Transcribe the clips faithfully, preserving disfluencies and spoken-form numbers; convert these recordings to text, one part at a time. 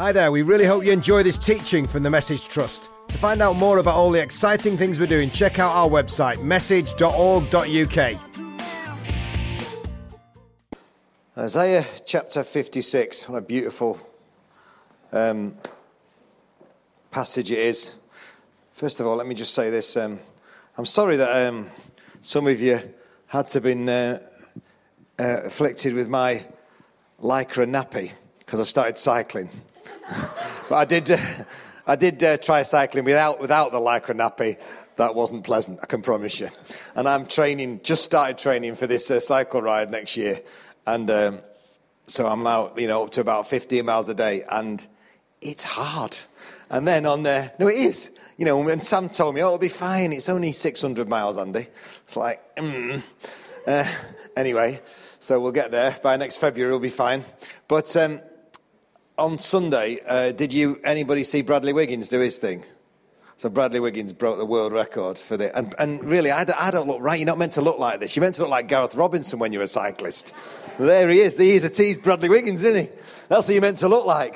Hi there, we really hope you enjoy this teaching from the Message Trust. To find out more about all the exciting things we're doing, check out our website, message dot org dot U K. Isaiah chapter fifty-six, what a beautiful um, passage it is. First of all, let me just say this. Um, I'm sorry that um, some of you had to been uh, uh, afflicted with my Lycra nappy, because I've started cycling. But I did... Uh, I did uh, try cycling without without the Lycra nappy. That wasn't pleasant, I can promise you. And I'm training, just started training for this uh, cycle ride next year. And um, so I'm now, you know, up to about fifteen miles a day. And it's hard. And then on there, no, it is. You know, when Sam told me, oh, it'll be fine. It's only six hundred miles, Andy. It's like, mm. Uh, anyway, so we'll get there. By next February, it'll be fine. But... Um, On Sunday, uh, did you anybody see Bradley Wiggins do his thing? So Bradley Wiggins broke the world record for the... And, and really, I don't, I don't look right. You're not meant to look like this. You're meant to look like Gareth Robinson when you're a cyclist. There he is. He's a tease Bradley Wiggins, isn't he? That's what you're meant to look like.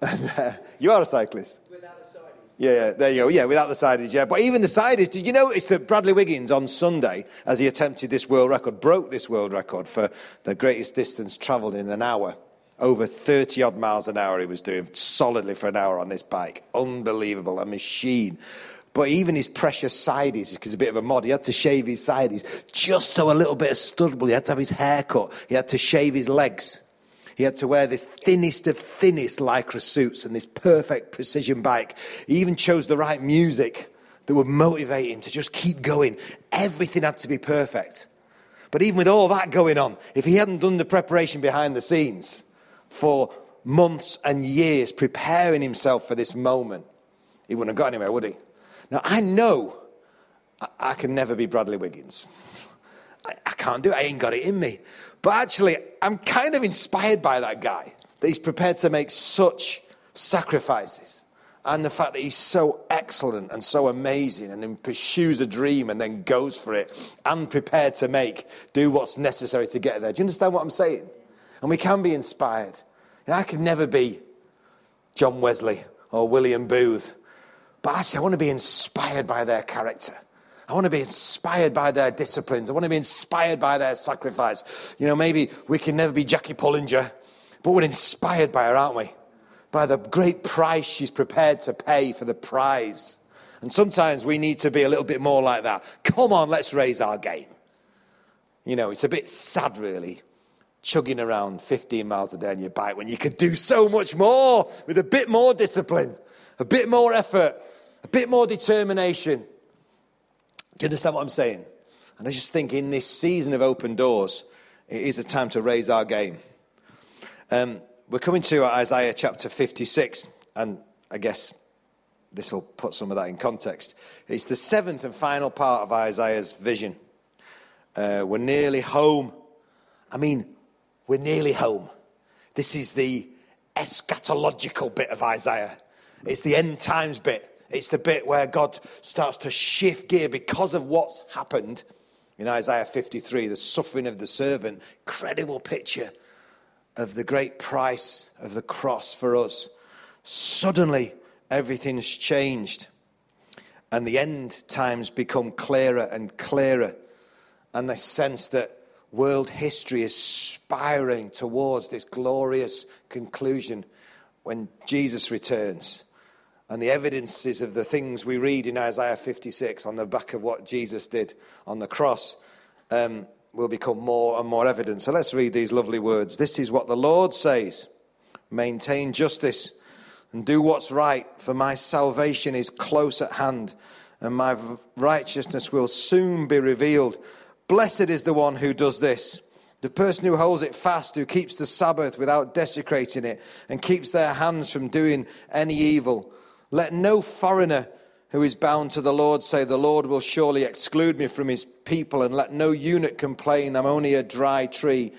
And, uh, you are a cyclist. Without the sidage. Yeah, yeah, there you go. Yeah, without the sidage, yeah. But even the sidage, did you notice that Bradley Wiggins on Sunday, as he attempted this world record, broke this world record for the greatest distance travelled in an hour? Over thirty-odd miles an hour he was doing solidly for an hour on this bike. Unbelievable, a machine. But even his precious sides, because he's a bit of a mod, he had to shave his sides just so a little bit of stubble. He had to have his hair cut. He had to shave his legs. He had to wear this thinnest of thinnest Lycra suits and this perfect precision bike. He even chose the right music that would motivate him to just keep going. Everything had to be perfect. But even with all that going on, if he hadn't done the preparation behind the scenes... for months and years preparing himself for this moment, he wouldn't have got anywhere, would he? Now, I know I, I can never be Bradley Wiggins. I, I can't do it. I ain't got it in me. But actually, I'm kind of inspired by that guy, that he's prepared to make such sacrifices, and the fact that he's so excellent and so amazing and then pursues a dream and then goes for it and prepared to make, do what's necessary to get there. Do you understand what I'm saying? And we can be inspired. You know, I could never be John Wesley or William Booth. But actually, I want to be inspired by their character. I want to be inspired by their disciplines. I want to be inspired by their sacrifice. You know, maybe we can never be Jackie Pullinger, but we're inspired by her, aren't we? By the great price she's prepared to pay for the prize. And sometimes we need to be a little bit more like that. Come on, let's raise our game. You know, it's a bit sad, really. Chugging around fifteen miles a day on your bike when you could do so much more with a bit more discipline, a bit more effort, a bit more determination. Do you understand what I'm saying? And I just think in this season of open doors, it is a time to raise our game. Um, we're coming to Isaiah chapter fifty-six, and I guess this will put some of that in context. It's the seventh and final part of Isaiah's vision. Uh, we're nearly home. I mean... We're nearly home. This is the eschatological bit of Isaiah. It's the end times bit. It's the bit where God starts to shift gear because of what's happened in Isaiah fifty-three, the suffering of the servant. Incredible picture of the great price of the cross for us. Suddenly, everything's changed. And the end times become clearer and clearer. And the sense that world history is spiraling towards this glorious conclusion when Jesus returns. And the evidences of the things we read in Isaiah fifty-six on the back of what Jesus did on the cross um, will become more and more evident. So let's read these lovely words. This is what the Lord says. Maintain justice and do what's right, for my salvation is close at hand, and my righteousness will soon be revealed. Blessed is the one who does this, the person who holds it fast, who keeps the Sabbath without desecrating it, and keeps their hands from doing any evil. Let no foreigner who is bound to the Lord say, the Lord will surely exclude me from his people, and let no eunuch complain, I'm only a dry tree.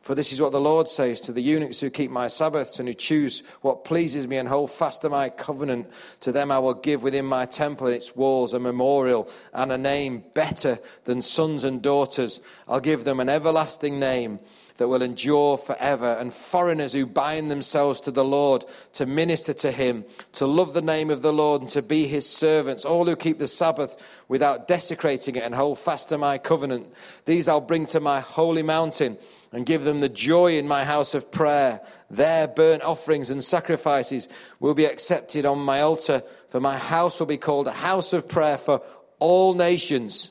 For this is what the Lord says to the eunuchs who keep my Sabbaths and who choose what pleases me and hold fast to my covenant. To them I will give within my temple and its walls a memorial and a name better than sons and daughters. I'll give them an everlasting name. that will endure forever, and foreigners who bind themselves to the Lord to minister to him, to love the name of the Lord and to be his servants, all who keep the Sabbath without desecrating it and hold fast to my covenant. These I'll bring to my holy mountain and give them the joy in my house of prayer. Their burnt offerings and sacrifices will be accepted on my altar, for my house will be called a house of prayer for all nations.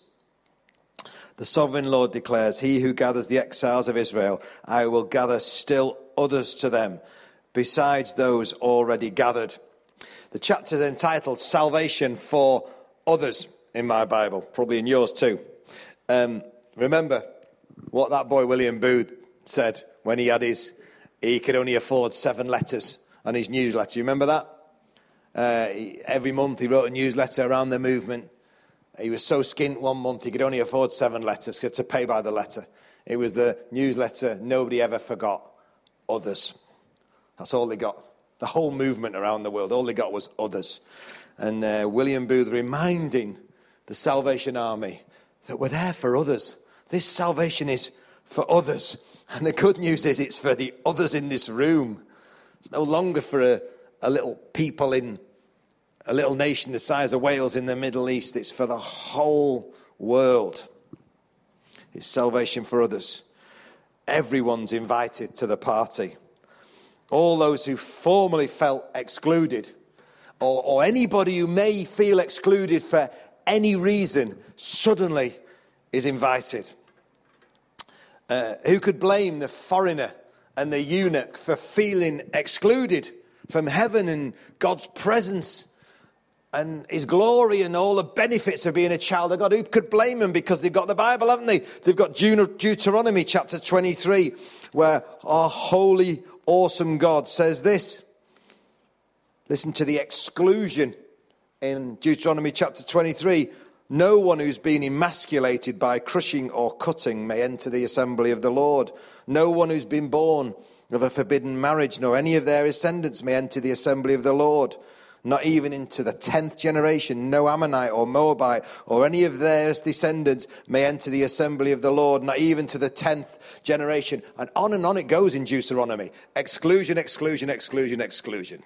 The sovereign Lord declares, he who gathers the exiles of Israel, I will gather still others to them, besides those already gathered. The chapter is entitled Salvation for Others in my Bible, probably in yours too. Um, remember what that boy William Booth said when he had his, he could only afford seven letters on his newsletter. You remember that? Uh, he, every month he wrote a newsletter around the movement. He was so skint one month he could only afford seven letters to pay by the letter. It was the newsletter nobody ever forgot, Others. That's all they got. The whole movement around the world, all they got was Others. And uh, William Booth reminding the Salvation Army that we're there for others. This salvation is for others. And the good news is it's for the others in this room. It's no longer for a, a little people in a little nation the size of Wales in the Middle East. It's for the whole world. It's salvation for others. Everyone's invited to the party. All those who formerly felt excluded, or, or anybody who may feel excluded for any reason, suddenly is invited. Uh, who could blame the foreigner and the eunuch for feeling excluded from heaven and God's presence and his glory and all the benefits of being a child of God? Who could blame them? Because they've got the Bible, haven't they? They've got Deuteronomy chapter twenty-three, where our holy, awesome God says this. Listen to the exclusion in Deuteronomy chapter twenty-three. No one who's been emasculated by crushing or cutting may enter the assembly of the Lord. No one who's been born of a forbidden marriage, nor any of their descendants may enter the assembly of the Lord. Not even into the tenth generation, no Ammonite or Moabite or any of their descendants may enter the assembly of the Lord, not even to the tenth generation. And on and on it goes in Deuteronomy. Exclusion, exclusion, exclusion, exclusion.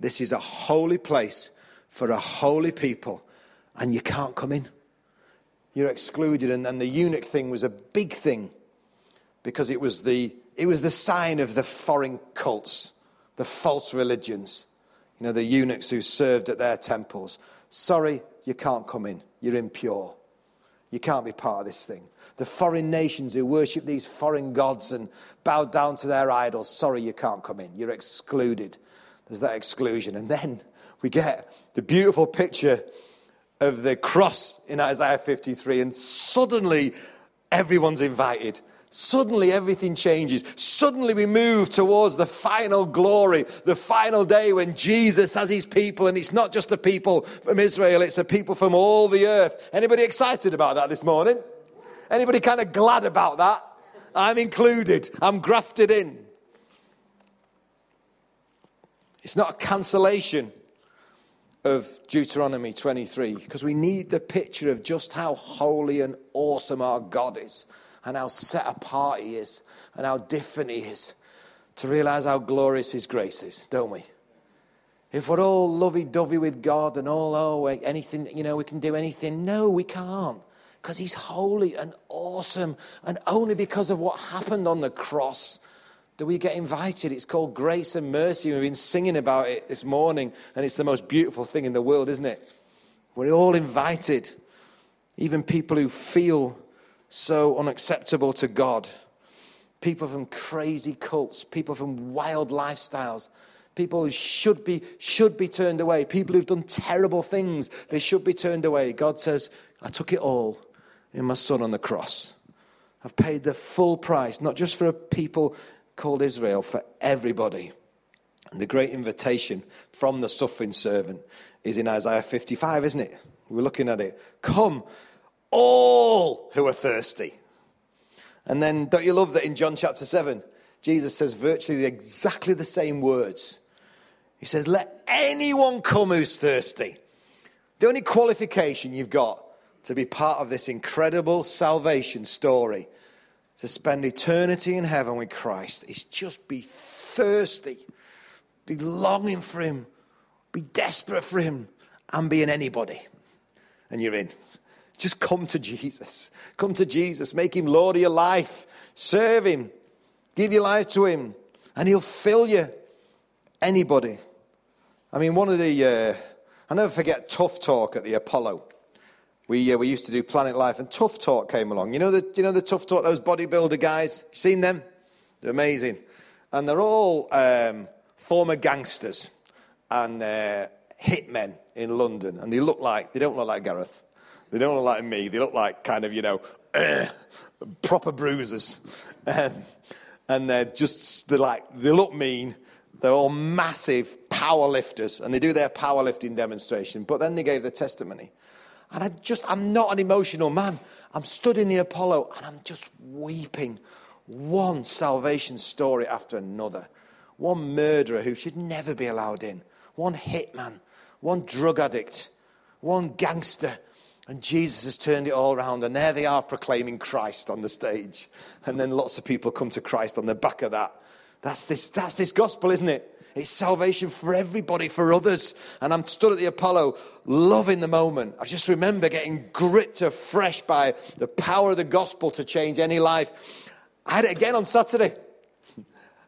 This is a holy place for a holy people. And you can't come in. You're excluded. And, and the eunuch thing was a big thing because it was the it was the sign of the foreign cults, the false religions. You know, the eunuchs who served at their temples. Sorry, you can't come in. You're impure. You can't be part of this thing. The foreign nations who worship these foreign gods and bow down to their idols. Sorry, you can't come in. You're excluded. There's that exclusion. And then we get the beautiful picture of the cross in Isaiah fifty-three, and suddenly everyone's invited. Suddenly everything changes. Suddenly we move towards the final glory, the final day when Jesus has his people, and it's not just the people from Israel, it's the people from all the earth. Anybody excited about that this morning? Anybody kind of glad about that? I'm included. I'm grafted in. It's not a cancellation of Deuteronomy twenty-three, because we need the picture of just how holy and awesome our God is, and how set apart he is, and how different he is, to realize how glorious his grace is, don't we? If we're all lovey-dovey with God and all, oh, anything, you know, we can do anything. No, we can't, because he's holy and awesome, and only because of what happened on the cross do we get invited. It's called grace and mercy. We've been singing about it this morning, and it's the most beautiful thing in the world, isn't it? We're all invited, even people who feel so unacceptable to God, people from crazy cults, people from wild lifestyles, people who should be should be turned away, people who've done terrible things, they should be turned away. God says, I took it all in my son on the cross. I've paid the full price, not just for a people called Israel, for everybody. And the great invitation from the suffering servant is in Isaiah fifty-five, isn't it? We're looking at it. Come, all who are thirsty. And then don't you love that in John chapter seven, Jesus says virtually exactly the same words. He says, let anyone come who's thirsty. The only qualification you've got to be part of this incredible salvation story to spend eternity in heaven with Christ is just be thirsty, be longing for him, be desperate for him, and be an anybody. And you're in. Just come to Jesus. Come to Jesus. Make him Lord of your life. Serve him. Give your life to him. And he'll fill you. Anybody. I mean, one of the, uh, I never forget Tough Talk at the Apollo. We uh, we used to do Planet Life, and Tough Talk came along. You know the you know the Tough Talk, those bodybuilder guys? You seen them? They're amazing. And they're all um, former gangsters and uh, hitmen in London. And they look like, they don't look like Gareth. They don't look like me. They look like kind of, you know, uh, proper bruisers. Um, and they're just, they're like, they look mean. They're all massive power lifters, and they do their powerlifting demonstration. But then they gave their testimony. And I just, I'm not an emotional man. I'm stood in the Apollo, and I'm just weeping. One salvation story after another. One murderer who should never be allowed in. One hitman. One drug addict. One gangster. And Jesus has turned it all around. And there they are proclaiming Christ on the stage. And then lots of people come to Christ on the back of that. That's this, that's this gospel, isn't it? It's salvation for everybody, for others. And I'm stood at the Apollo, loving the moment. I just remember getting gripped afresh by the power of the gospel to change any life. I had it again on Saturday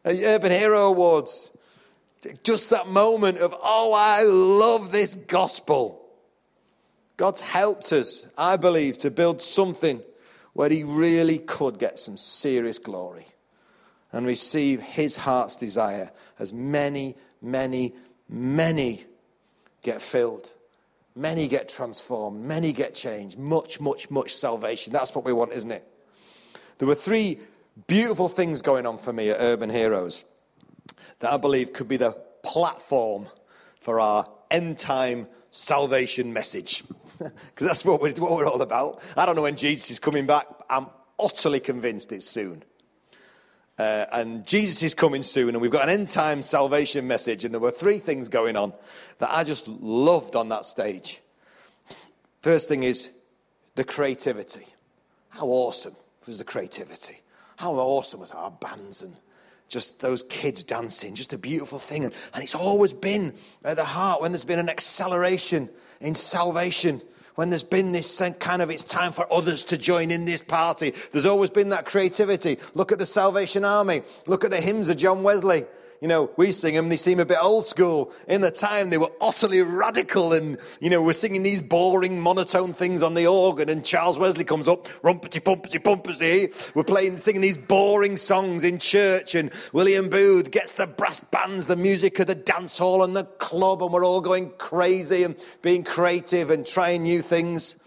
at Urban Hero Awards. Just that moment of, oh, I love this gospel. God's helped us, I believe, to build something where he really could get some serious glory. And receive his heart's desire as many, many, many get filled. Many get transformed. Many get changed. Much, much, much salvation. That's what we want, isn't it? There were three beautiful things going on for me at Urban Heroes that I believe could be the platform for our end-time salvation message. Because that's what we're, what we're all about. I don't know when Jesus is coming back. I'm utterly convinced it's soon. Uh, and Jesus is coming soon, and we've got an end-time salvation message. And there were three things going on that I just loved on that stage. First thing is the creativity. How awesome was the creativity? How awesome was our bands and just those kids dancing? Just a beautiful thing. And, and it's always been at the heart when there's been an acceleration in salvation. When there's been this kind of, it's time for others to join in this party. There's always been that creativity. Look at the Salvation Army. Look at the hymns of John Wesley. You know, we sing them, they seem a bit old school. In the time, they were utterly radical and, you know, we're singing these boring, monotone things on the organ and Charles Wesley comes up, rumpety, pumpety, pumpety. We're playing, singing these boring songs in church and William Booth gets the brass bands, the music of the dance hall and the club and we're all going crazy and being creative and trying new things.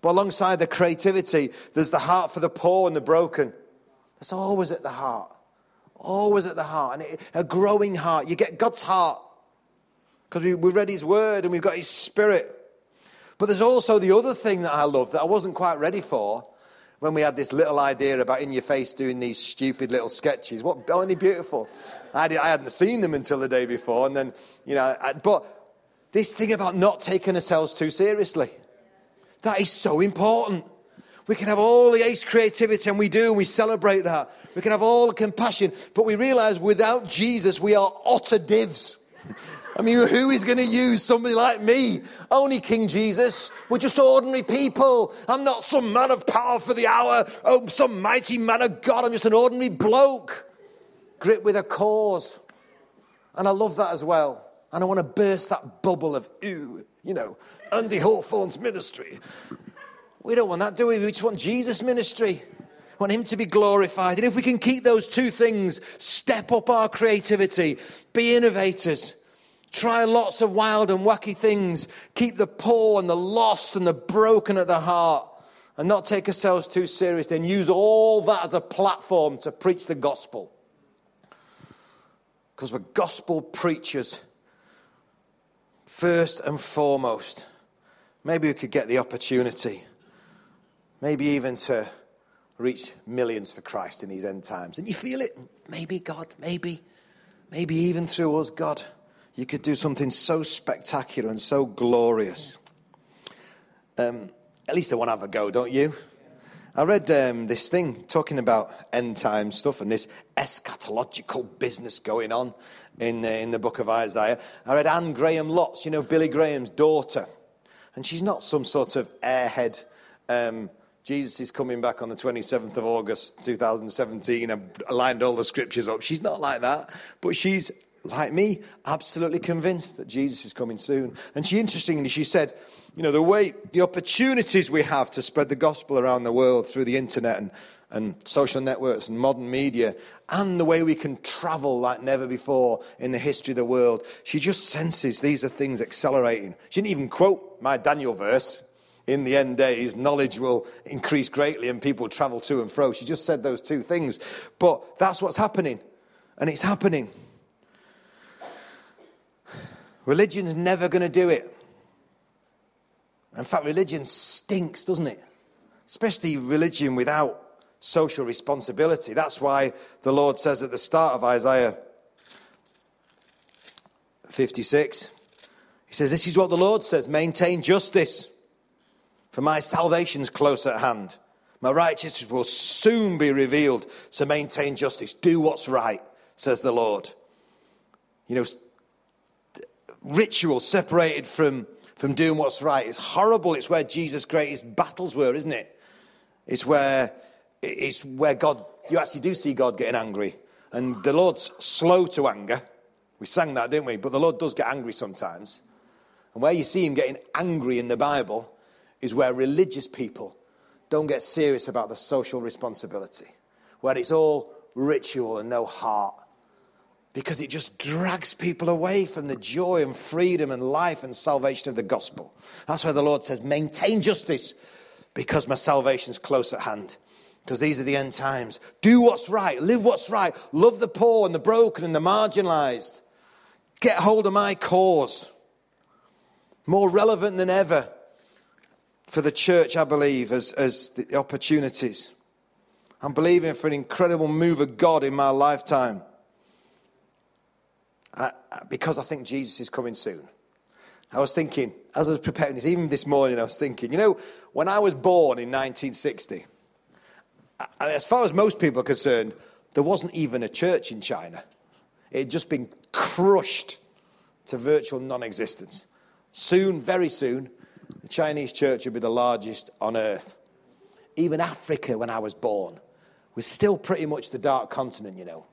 But alongside the creativity, there's the heart for the poor and the broken. That's always at the heart. Always at the heart, and a growing heart. You get God's heart, because we, we read his word and we've got his spirit. But there's also the other thing that I love that I wasn't quite ready for when we had this little idea about In Your Face doing these stupid little sketches. What, aren't they beautiful? I, did, I hadn't seen them until the day before. And then, you know, I, but this thing about not taking ourselves too seriously, that is so important. We can have all the ace creativity, and we do, and we celebrate that. We can have all the compassion, but we realise without Jesus, we are utter divs. I mean, who is going to use somebody like me? Only King Jesus. We're just ordinary people. I'm not some man of power for the hour. Oh, some mighty man of God. I'm just an ordinary bloke, gripped with a cause. And I love that as well. And I want to burst that bubble of, ooh, you know, Andy Hawthorne's ministry. We don't want that, do we? We just want Jesus' ministry. We want him to be glorified. And if we can keep those two things, step up our creativity, be innovators, try lots of wild and wacky things, keep the poor and the lost and the broken at the heart, and not take ourselves too seriously, and use all that as a platform to preach the gospel. Because we're gospel preachers, first and foremost. Maybe we could get the opportunity. Maybe even to reach millions for Christ in these end times. And you feel it. Maybe, God, maybe, maybe even through us, God, you could do something so spectacular and so glorious. Um, at least I want to have a go, don't you? I read um, this thing talking about end time stuff and this eschatological business going on in, uh, in the book of Isaiah. I read Anne Graham Lotz, you know, Billy Graham's daughter. And she's not some sort of airhead, um, Jesus is coming back on the twenty-seventh of August, two thousand seventeen. I lined all the scriptures up. She's not like that, but she's, like me, absolutely convinced that Jesus is coming soon. And she, interestingly, she said, you know, the way, the opportunities we have to spread the gospel around the world through the internet and, and social networks and modern media, and the way we can travel like never before in the history of the world, she just senses these are things accelerating. She didn't even quote my Daniel verse, in the end days, knowledge will increase greatly and people travel to and fro. She just said those two things. But that's what's happening, and it's happening. Religion's never going to do it. In fact, religion stinks, doesn't it? Especially religion without social responsibility. That's why the Lord says at the start of Isaiah fifty-six, he says, this is what the Lord says, maintain justice, for my salvation's close at hand. My righteousness will soon be revealed, so maintain justice. Do what's right, says the Lord. You know, ritual separated from, from doing what's right is horrible. It's where Jesus' greatest battles were, isn't it? It's where it's where God, you actually do see God getting angry. And the Lord's slow to anger. We sang that, didn't we? But the Lord does get angry sometimes. And where you see him getting angry in the Bible is where religious people don't get serious about the social responsibility, where it's all ritual and no heart, because it just drags people away from the joy and freedom and life and salvation of the gospel. That's why the Lord says, maintain justice, because my salvation's close at hand, because these are the end times. Do what's right, live what's right, love the poor and the broken and the marginalized. Get hold of my cause. More relevant than ever for the church, I believe, as, as the opportunities. I'm believing for an incredible move of God in my lifetime. I, I, because I think Jesus is coming soon. I was thinking, as I was preparing this, even this morning, I was thinking, you know, when I was born in nineteen sixty, I, I mean, as far as most people are concerned, there wasn't even a church in China. It had just been crushed to virtual non-existence. Soon, very soon, the Chinese church would be the largest on earth. Even Africa, when I was born, was still pretty much the dark continent, you know.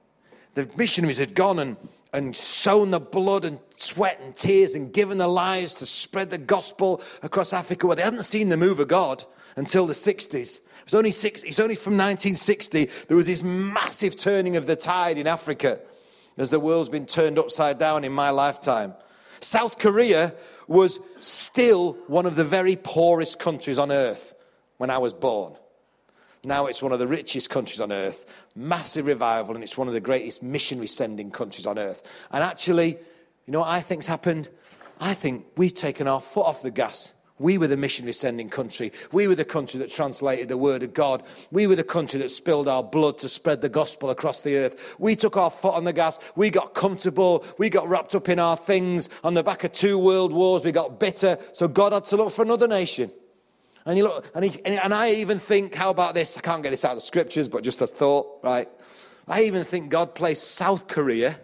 The missionaries had gone and, and sown the blood and sweat and tears and given their lives to spread the gospel across Africa, where they hadn't seen the move of God until the sixties. It was only six, it's only from nineteen sixty there was this massive turning of the tide in Africa, as the world's been turned upside down in my lifetime. South Korea was still one of the very poorest countries on earth when I was born. Now it's one of the richest countries on earth. Massive revival, and it's one of the greatest missionary sending countries on earth. And actually, you know what I think's happened? I think we've taken our foot off the gas. We were the missionary sending country. We were the country that translated the word of God. We were the country that spilled our blood to spread the gospel across the earth. We took our foot on the gas. We got comfortable. We got wrapped up in our things. On the back of two world wars, we got bitter. So God had to look for another nation. And you look, and, he, and I even think, how about this? I can't get this out of the scriptures, but just a thought, right? I even think God placed South Korea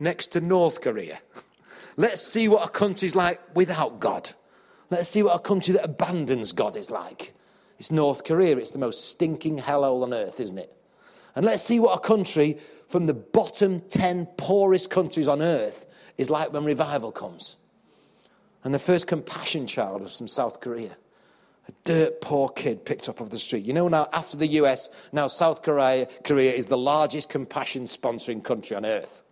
next to North Korea. Let's see what a country's like without God. Let's see what a country that abandons God is like. It's North Korea. It's the most stinking hellhole on earth, isn't it? And let's see what a country from the bottom ten poorest countries on earth is like when revival comes. And the first Compassion child was from South Korea. A dirt poor kid picked up off the street. You know, now after the U S, now South Korea, Korea is the largest Compassion sponsoring country on earth.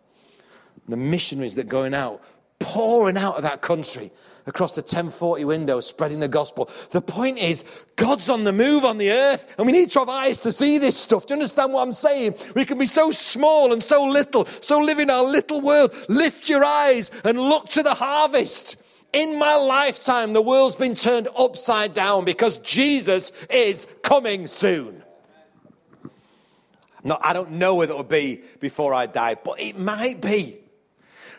The missionaries that are going out, pouring out of that country across the ten forty window, spreading the gospel. The point is, God's on the move on the earth, and we need to have eyes to see this stuff. Do you understand what I'm saying? We can be so small and so little, so live in our little world. Lift your eyes and look to the harvest. In my lifetime, the world's been turned upside down because Jesus is coming soon. Not, I don't know whether it'll be before I die, but it might be.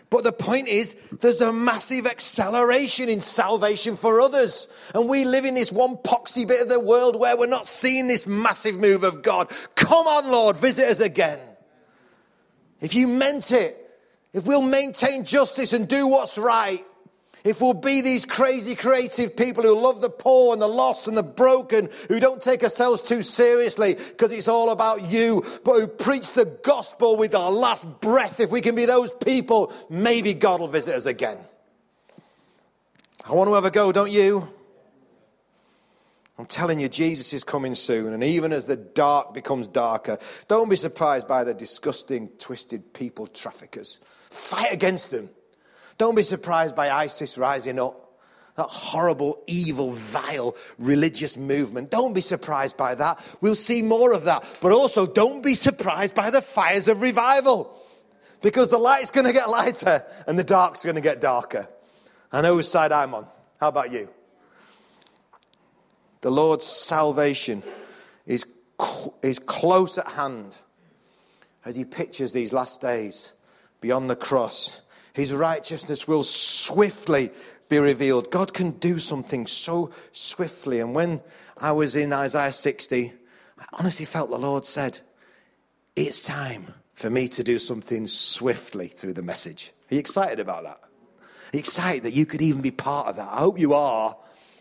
But the point is, there's a massive acceleration in salvation for others. And we live in this one poxy bit of the world where we're not seeing this massive move of God. Come on, Lord, visit us again. If you meant it, if we'll maintain justice and do what's right, if we'll be these crazy creative people who love the poor and the lost and the broken, who don't take ourselves too seriously because it's all about you, but who preach the gospel with our last breath, if we can be those people, maybe God will visit us again. I want to have a go, don't you? I'm telling you, Jesus is coming soon, and even as the dark becomes darker, don't be surprised by the disgusting, twisted people traffickers. Fight against them. Don't be surprised by ISIS rising up, that horrible, evil, vile religious movement. Don't be surprised by that. We'll see more of that. But also, don't be surprised by the fires of revival, because the light's going to get lighter and the dark's going to get darker. I know whose side I'm on. How about you? The Lord's salvation is, is close at hand as he pictures these last days beyond the cross. His righteousness will swiftly be revealed. God can do something so swiftly. And when I was in Isaiah sixty, I honestly felt the Lord said, it's time for me to do something swiftly through the message. Are you excited about that? Are you excited that you could even be part of that? I hope you are.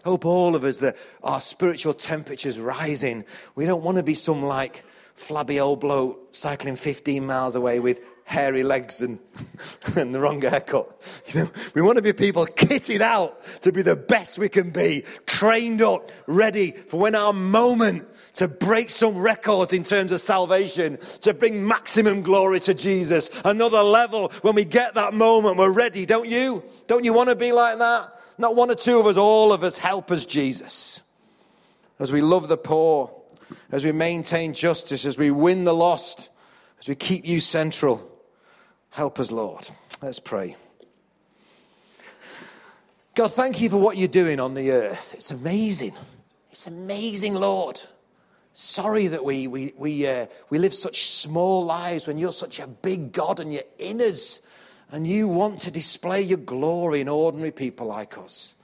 I hope all of us, that our spiritual temperature's rising. We don't want to be some like flabby old bloke cycling fifteen miles away with hairy legs and, and the wrong haircut. You know, we want to be people kitted out to be the best we can be, trained up, ready for when our moment to break some record in terms of salvation, to bring maximum glory to Jesus. Another level, when we get that moment, we're ready, don't you? Don't you want to be like that? Not one or two of us, all of us, help us, Jesus. As we love the poor, as we maintain justice, as we win the lost, as we keep you central, help us, Lord. Let's pray. God, thank you for what you're doing on the earth. It's amazing. It's amazing, Lord. Sorry that we we we uh, we live such small lives when you're such a big God and you're in us, and you want to display your glory in ordinary people like us.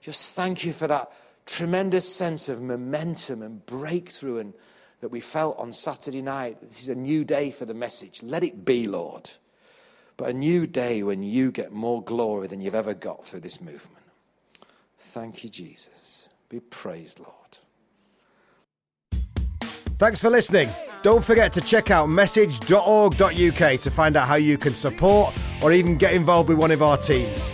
Just thank you for that tremendous sense of momentum and breakthrough and that we felt on Saturday night. This is a new day for the message. Let it be, Lord. But a new day when you get more glory than you've ever got through this movement. Thank you, Jesus. Be praised, Lord. Thanks for listening. Don't forget to check out message dot org dot U K to find out how you can support or even get involved with one of our teams.